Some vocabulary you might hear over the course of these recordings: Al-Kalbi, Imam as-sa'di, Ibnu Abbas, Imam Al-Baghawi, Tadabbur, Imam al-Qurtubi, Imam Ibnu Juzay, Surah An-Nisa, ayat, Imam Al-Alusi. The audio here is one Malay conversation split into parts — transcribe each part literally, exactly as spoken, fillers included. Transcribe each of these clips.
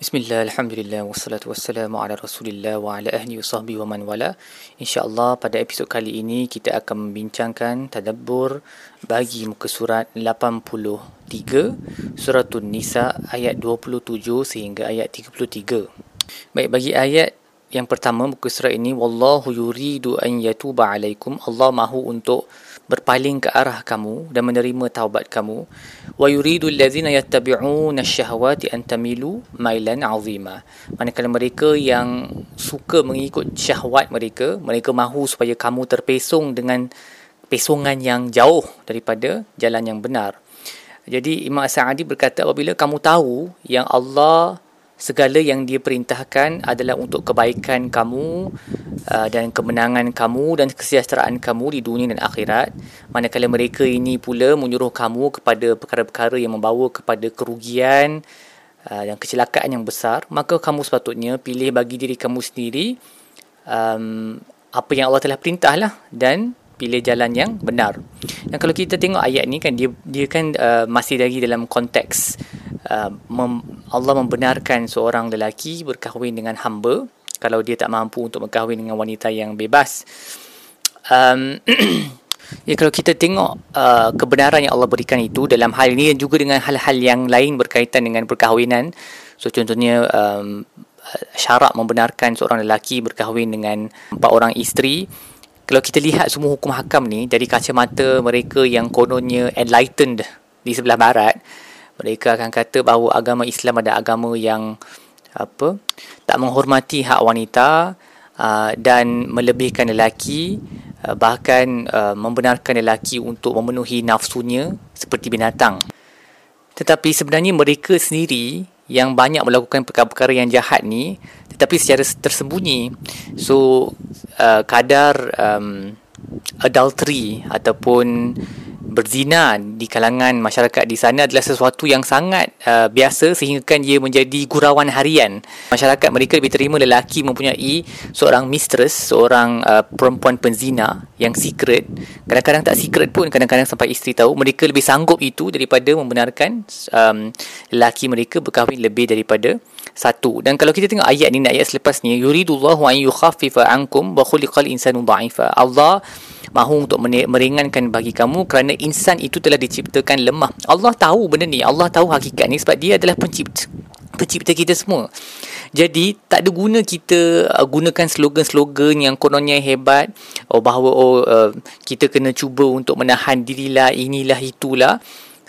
Bismillah, Alhamdulillah, wassalatu wassalamu ala rasulillah wa ala ahli wa sahbihi wa man wala. InsyaAllah pada episod kali ini kita akan membincangkan tadabbur bagi muka surat lapan puluh tiga, Surah An-Nisa ayat dua puluh tujuh sehingga ayat tiga puluh tiga. Baik, bagi ayat yang pertama muka surat ini, Wallahu yuridu an yatuba alaikum, Allah mahu untuk berpaling ke arah kamu dan menerima taubat kamu. Wa yuridu allazina yattabi'una ash-shahawati an tamilu mailan 'azima. Manakala mereka yang suka mengikut syahwat mereka, mereka mahu supaya kamu terpesong dengan pesongan yang jauh daripada jalan yang benar. Jadi Imam as-Sa'di berkata, apabila kamu tahu yang Allah segala yang dia perintahkan adalah untuk kebaikan kamu uh, dan kemenangan kamu dan kesejahteraan kamu di dunia dan akhirat, manakala mereka ini pula menyuruh kamu kepada perkara-perkara yang membawa kepada kerugian uh, dan kecelakaan yang besar, maka kamu sepatutnya pilih bagi diri kamu sendiri um, apa yang Allah telah perintahlah dan pilih jalan yang benar. Dan kalau kita tengok ayat ni kan, dia, dia kan uh, masih lagi dalam konteks Uh, mem- Allah membenarkan seorang lelaki berkahwin dengan hamba kalau dia tak mampu untuk berkahwin dengan wanita yang bebas. Um, ya, kalau kita tengok uh, kebenaran yang Allah berikan itu dalam hal ini dan juga dengan hal-hal yang lain berkaitan dengan perkahwinan. So contohnya um, syarak membenarkan seorang lelaki berkahwin dengan empat orang isteri. Kalau kita lihat semua hukum hakam ni dari kacamata mereka yang kononnya enlightened di sebelah barat, mereka akan kata bahawa agama Islam adalah agama yang apa tak menghormati hak wanita aa, dan melebihkan lelaki, aa, bahkan aa, membenarkan lelaki untuk memenuhi nafsunya seperti binatang. Tetapi sebenarnya mereka sendiri yang banyak melakukan perkara-perkara yang jahat ni, tetapi secara tersembunyi. So aa, kadar um, adultery ataupun berzina di kalangan masyarakat di sana adalah sesuatu yang sangat uh, biasa sehinggakan ia menjadi gurauan harian. Masyarakat mereka lebih terima lelaki mempunyai seorang mistress, seorang uh, perempuan penzina yang secret. Kadang-kadang tak secret pun, kadang-kadang sampai isteri tahu. Mereka lebih sanggup itu daripada membenarkan um, lelaki mereka berkahwin lebih daripada satu. Dan kalau kita tengok ayat ni, ayat selepasnya, yuridullahu an yukhaffifa ankum wa khuliqal insanu dha'ifa. Allah mahu untuk meringankan bagi kamu kerana insan itu telah diciptakan lemah. Allah tahu benda ni, Allah tahu hakikat ni sebab dia adalah pencipta, pencipta kita semua. Jadi tak ada guna kita uh, gunakan slogan-slogan yang kononnya hebat, oh bahawa oh uh, kita kena cuba untuk menahan dirilah, inilah itulah.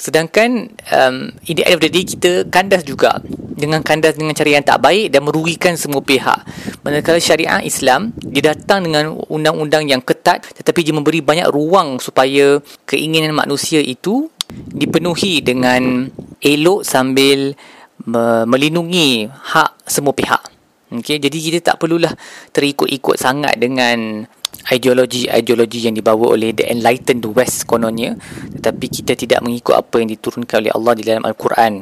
Sedangkan um, in the end of the day kita kandas juga dengan kandas dengan cara yang tak baik dan merugikan semua pihak. Manakala syariah Islam dia datang dengan undang-undang yang ketat, tetapi dia memberi banyak ruang supaya keinginan manusia itu dipenuhi dengan elok sambil me- melindungi hak semua pihak. Okey, jadi kita tak perlulah terikut-ikut sangat dengan ideologi-ideologi yang dibawa oleh the enlightened west kononnya, tetapi kita tidak mengikut apa yang diturunkan oleh Allah di dalam Al-Quran.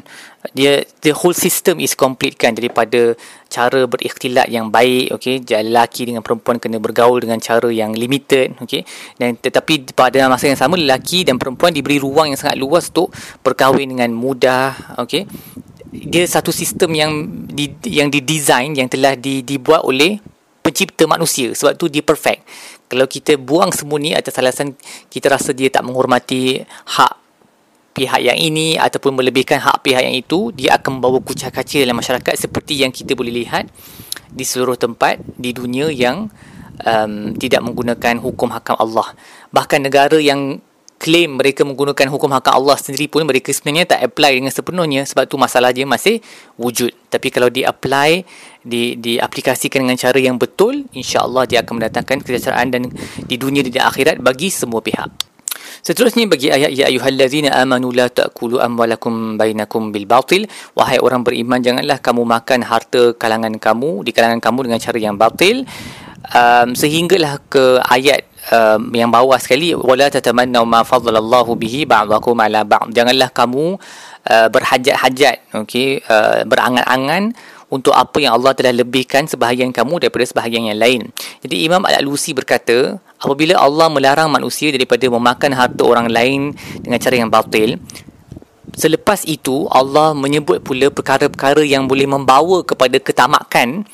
Dia, the whole system is complete kan, daripada cara berikhtilat yang baik, okey, lelaki dengan perempuan kena bergaul dengan cara yang limited, okey, dan tetapi pada masa yang sama lelaki dan perempuan diberi ruang yang sangat luas untuk berkahwin dengan mudah, okey. Dia satu sistem yang di, yang didesign, yang telah di, dibuat oleh pencipta manusia, sebab tu dia perfect. Kalau kita buang semua ni atas alasan kita rasa dia tak menghormati hak pihak yang ini ataupun melebihkan hak pihak yang itu, dia akan membawa kucak-kacir dalam masyarakat seperti yang kita boleh lihat di seluruh tempat di dunia yang um, tidak menggunakan hukum hakam Allah. Bahkan negara yang claim mereka menggunakan hukum hakam Allah sendiri pun mereka sebenarnya tak apply dengan sepenuhnya, sebab tu masalah dia masih wujud. Tapi kalau di apply, di diaplikasikan dengan cara yang betul, insya-Allah dia akan mendatangkan kesejahteraan dan di dunia dan di akhirat bagi semua pihak. Seterusnya bagi ayat, ya ayyuhallazina amanu la ta'kulu amwalakum bainakum bil batil, wahai orang beriman janganlah kamu makan harta kalangan kamu di kalangan kamu dengan cara yang batil. Um, sehinggalah ke ayat um, yang bawah sekali, wala tatamannaw ma faddalallahu bihi ba'dakum ala ba'd, janganlah kamu uh, berhajat-hajat, okey, uh, berangan-angan untuk apa yang Allah telah lebihkan sebahagian kamu daripada sebahagian yang lain. Jadi Imam Al-Alusi berkata, apabila Allah melarang manusia daripada memakan harta orang lain dengan cara yang batil, Selepas itu, Allah menyebut pula perkara-perkara yang boleh membawa kepada ketamakan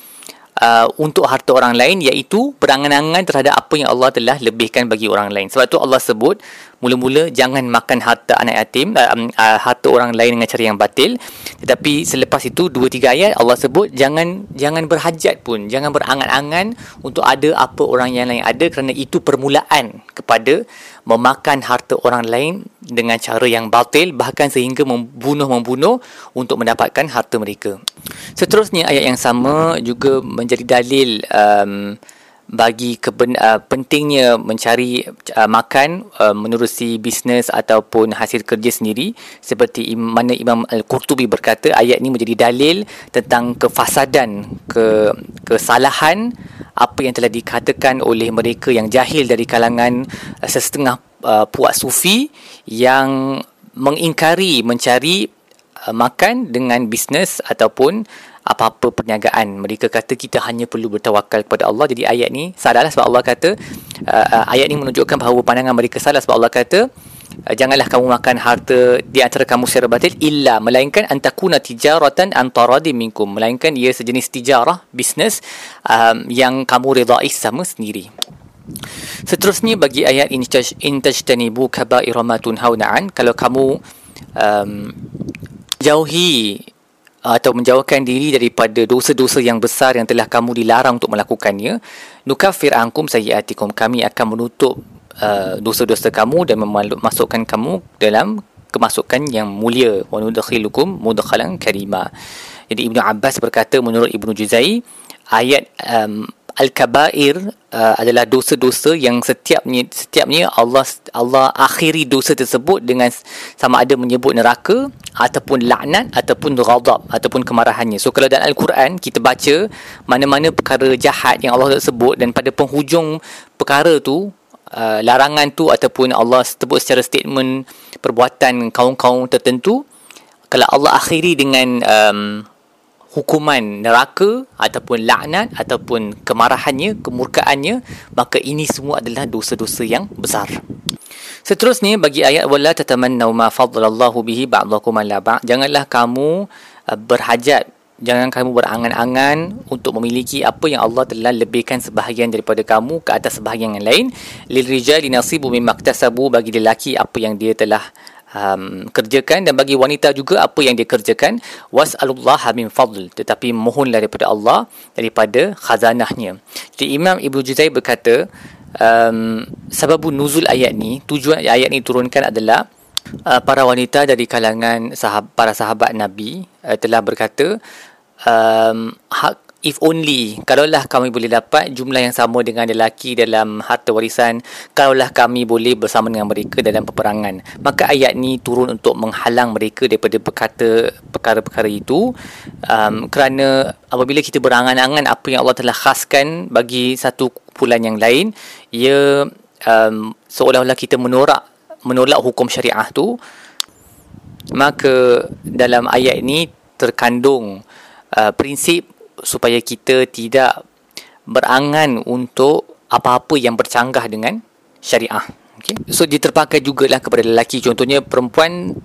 uh, untuk harta orang lain, iaitu perangan-angan terhadap apa yang Allah telah lebihkan bagi orang lain. Sebab tu Allah sebut, mula-mula jangan makan harta anak yatim, uh, uh, harta orang lain dengan cara yang batil. Tetapi selepas itu, dua tiga ayat Allah sebut, jangan jangan berhajat pun, jangan berangan-angan untuk ada apa orang yang lain ada, kerana itu permulaan kepada memakan harta orang lain dengan cara yang batil, bahkan sehingga membunuh-membunuh untuk mendapatkan harta mereka. Seterusnya, ayat yang sama juga menjadi dalil um, bagi keben- uh, pentingnya mencari uh, makan uh, menerusi bisnes ataupun hasil kerja sendiri, seperti mana Imam Al-Qurtubi berkata, ayat ini menjadi dalil tentang kefasadan, ke- kesalahan apa yang telah dikatakan oleh mereka yang jahil dari kalangan sesetengah uh, puak sufi yang mengingkari mencari uh, makan dengan bisnes ataupun apa-apa perniagaan. Mereka kata kita hanya perlu bertawakal kepada Allah. Jadi ayat ni salahlah, sebab Allah kata uh, ayat ni menunjukkan bahawa pandangan mereka salah, sebab Allah kata janganlah kamu makan harta di antara kamu secara batil, illa, melainkan antakuna tijaratan antaradim minkum, melainkan ia sejenis tijarah, bisnes um, yang kamu redai sama sendiri. Seterusnya, bagi ayat intajtanibu kaba'ira ma tunhauna'an, kalau kamu um, jauhi atau menjauhkan diri daripada dosa-dosa yang besar yang telah kamu dilarang untuk melakukannya, nukafir ankum sayyiatikum, kami akan menutup Uh, dosa-dosa kamu dan memasukkan kamu dalam kemasukan yang mulia, wa nudkhilukum mudkhalan karima. Jadi Ibnu Abbas berkata, menurut Ibnu Juzay, ayat um, al-kabair uh, adalah dosa-dosa yang setiapnya setiapnya Allah Allah akhiri dosa tersebut dengan sama ada menyebut neraka ataupun laknat ataupun ghadab ataupun kemarahannya. So kalau dalam Al-Quran kita baca mana-mana perkara jahat yang Allah sebut, dan pada penghujung perkara tu, Uh, larangan tu ataupun Allah sebut secara statement perbuatan kaum-kaum tertentu, kalau Allah akhiri dengan um, hukuman neraka ataupun laknat ataupun kemarahannya, kemurkaannya, maka ini semua adalah dosa-dosa yang besar. Seterusnya, bagi ayat wala tatamannaw ma faddalallahu bihi ba'dakum 'ala ba'd, janganlah kamu uh, berhajat, jangan kamu berangan-angan untuk memiliki apa yang Allah telah lebihkan sebahagian daripada kamu ke atas sebahagian yang lain. Lil-rijali nasibu mimma iktasabu, bagi lelaki apa yang dia telah um, kerjakan, dan bagi wanita juga apa yang dia kerjakan. Was'alullaha min fadl, tetapi mohonlah daripada Allah daripada khazanahnya. Jadi Imam Ibnu Juzay berkata, um, sababun nuzul ayat ni, tujuan ayat ni turunkan adalah Uh, para wanita dari kalangan sahab, para sahabat Nabi uh, telah berkata, um, if only, kalaulah kami boleh dapat jumlah yang sama dengan lelaki dalam harta warisan, kalaulah kami boleh bersama dengan mereka dalam peperangan. Maka ayat ni turun untuk menghalang mereka daripada berkata perkara-perkara itu, um, kerana apabila kita berangan-angan apa yang Allah telah khaskan bagi satu kumpulan yang lain, ia um, seolah-olah kita menorak menolak hukum syariah tu. Maka dalam ayat ni terkandung uh, prinsip supaya kita tidak berangan untuk apa-apa yang bercanggah dengan syariah. Okay? So dia terpakai jugalah kepada lelaki. Contohnya perempuan,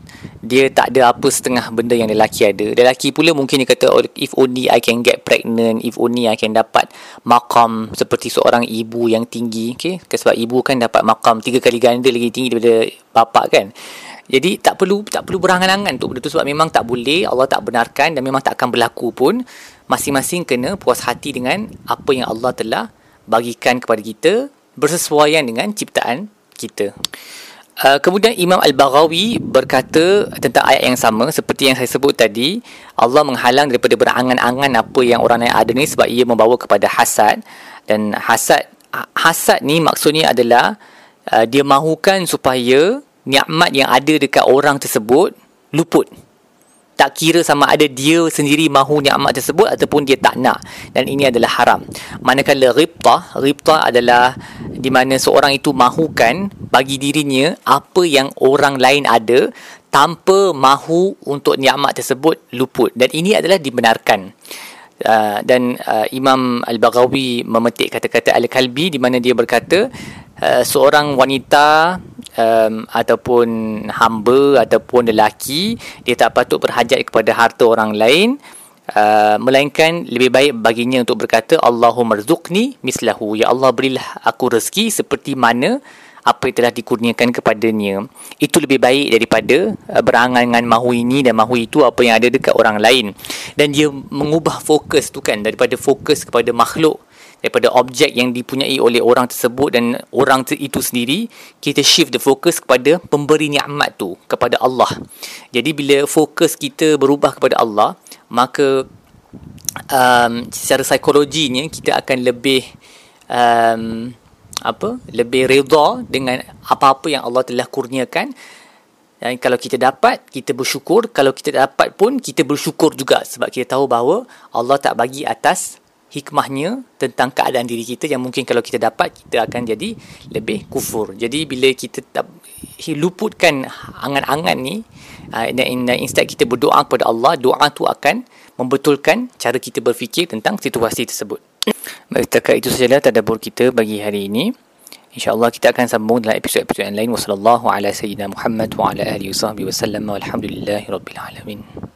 dia tak ada apa setengah benda yang lelaki ada. Lelaki pula mungkin dia kata, oh, if only I can get pregnant, if only I can dapat makam seperti seorang ibu yang tinggi. Okay? Sebab ibu kan dapat makam tiga kali ganda lagi tinggi daripada bapa kan. Jadi tak perlu tak perlu berangan-angan untuk benda tu, sebab memang tak boleh, Allah tak benarkan, dan memang tak akan berlaku pun. Masing-masing kena puas hati dengan apa yang Allah telah bagikan kepada kita, bersesuaian dengan ciptaan kita. Uh, kemudian Imam Al-Baghawi berkata tentang ayat yang sama, seperti yang saya sebut tadi, Allah menghalang daripada berangan-angan apa yang orang lain ada ni sebab ia membawa kepada hasad. Dan hasad hasad ni maksudnya adalah uh, dia mahukan supaya nikmat yang ada dekat orang tersebut luput. Tak kira sama ada dia sendiri mahu nikmat tersebut ataupun dia tak nak, dan ini adalah haram. Manakala ghibtah, ghibtah adalah di mana seorang itu mahukan bagi dirinya apa yang orang lain ada tanpa mahu untuk nikmat tersebut luput, dan ini adalah dibenarkan. Uh, dan uh, Imam Al-Baghawi memetik kata-kata Al-Kalbi di mana dia berkata uh, seorang wanita um, ataupun hamba ataupun lelaki dia tak patut berhajat kepada harta orang lain, uh, melainkan lebih baik baginya untuk berkata Allahumma rzuqni mislahu, ya Allah berilah aku rezeki seperti mana apa yang telah dikurniakan kepadanya. Itu lebih baik daripada berangan-angan mahu ini dan mahu itu, apa yang ada dekat orang lain. Dan dia mengubah fokus tu kan, daripada fokus kepada makhluk, daripada objek yang dipunyai oleh orang tersebut dan orang itu sendiri, kita shift the focus kepada pemberi nikmat tu, kepada Allah. Jadi bila fokus kita berubah kepada Allah, maka um, secara psikologinya kita akan lebih um, apa lebih redha dengan apa-apa yang Allah telah kurniakan. Dan kalau kita dapat, kita bersyukur. Kalau kita dapat pun, kita bersyukur juga, sebab kita tahu bahawa Allah tak bagi atas hikmahnya tentang keadaan diri kita yang mungkin kalau kita dapat kita akan jadi lebih kufur. Jadi bila kita luputkan angan-angan ni, instead kita berdoa kepada Allah, doa tu akan membetulkan cara kita berfikir tentang situasi tersebut. Baik, setakat itu sajalah tadabbur kita bagi hari ini. InsyaAllah kita akan sambung dalam episod-episod yang lain. Wassallallahu ala sayyidina Muhammad wa ala alihi wa sahbihi wasallam. Walhamdulillahi rabbil alamin.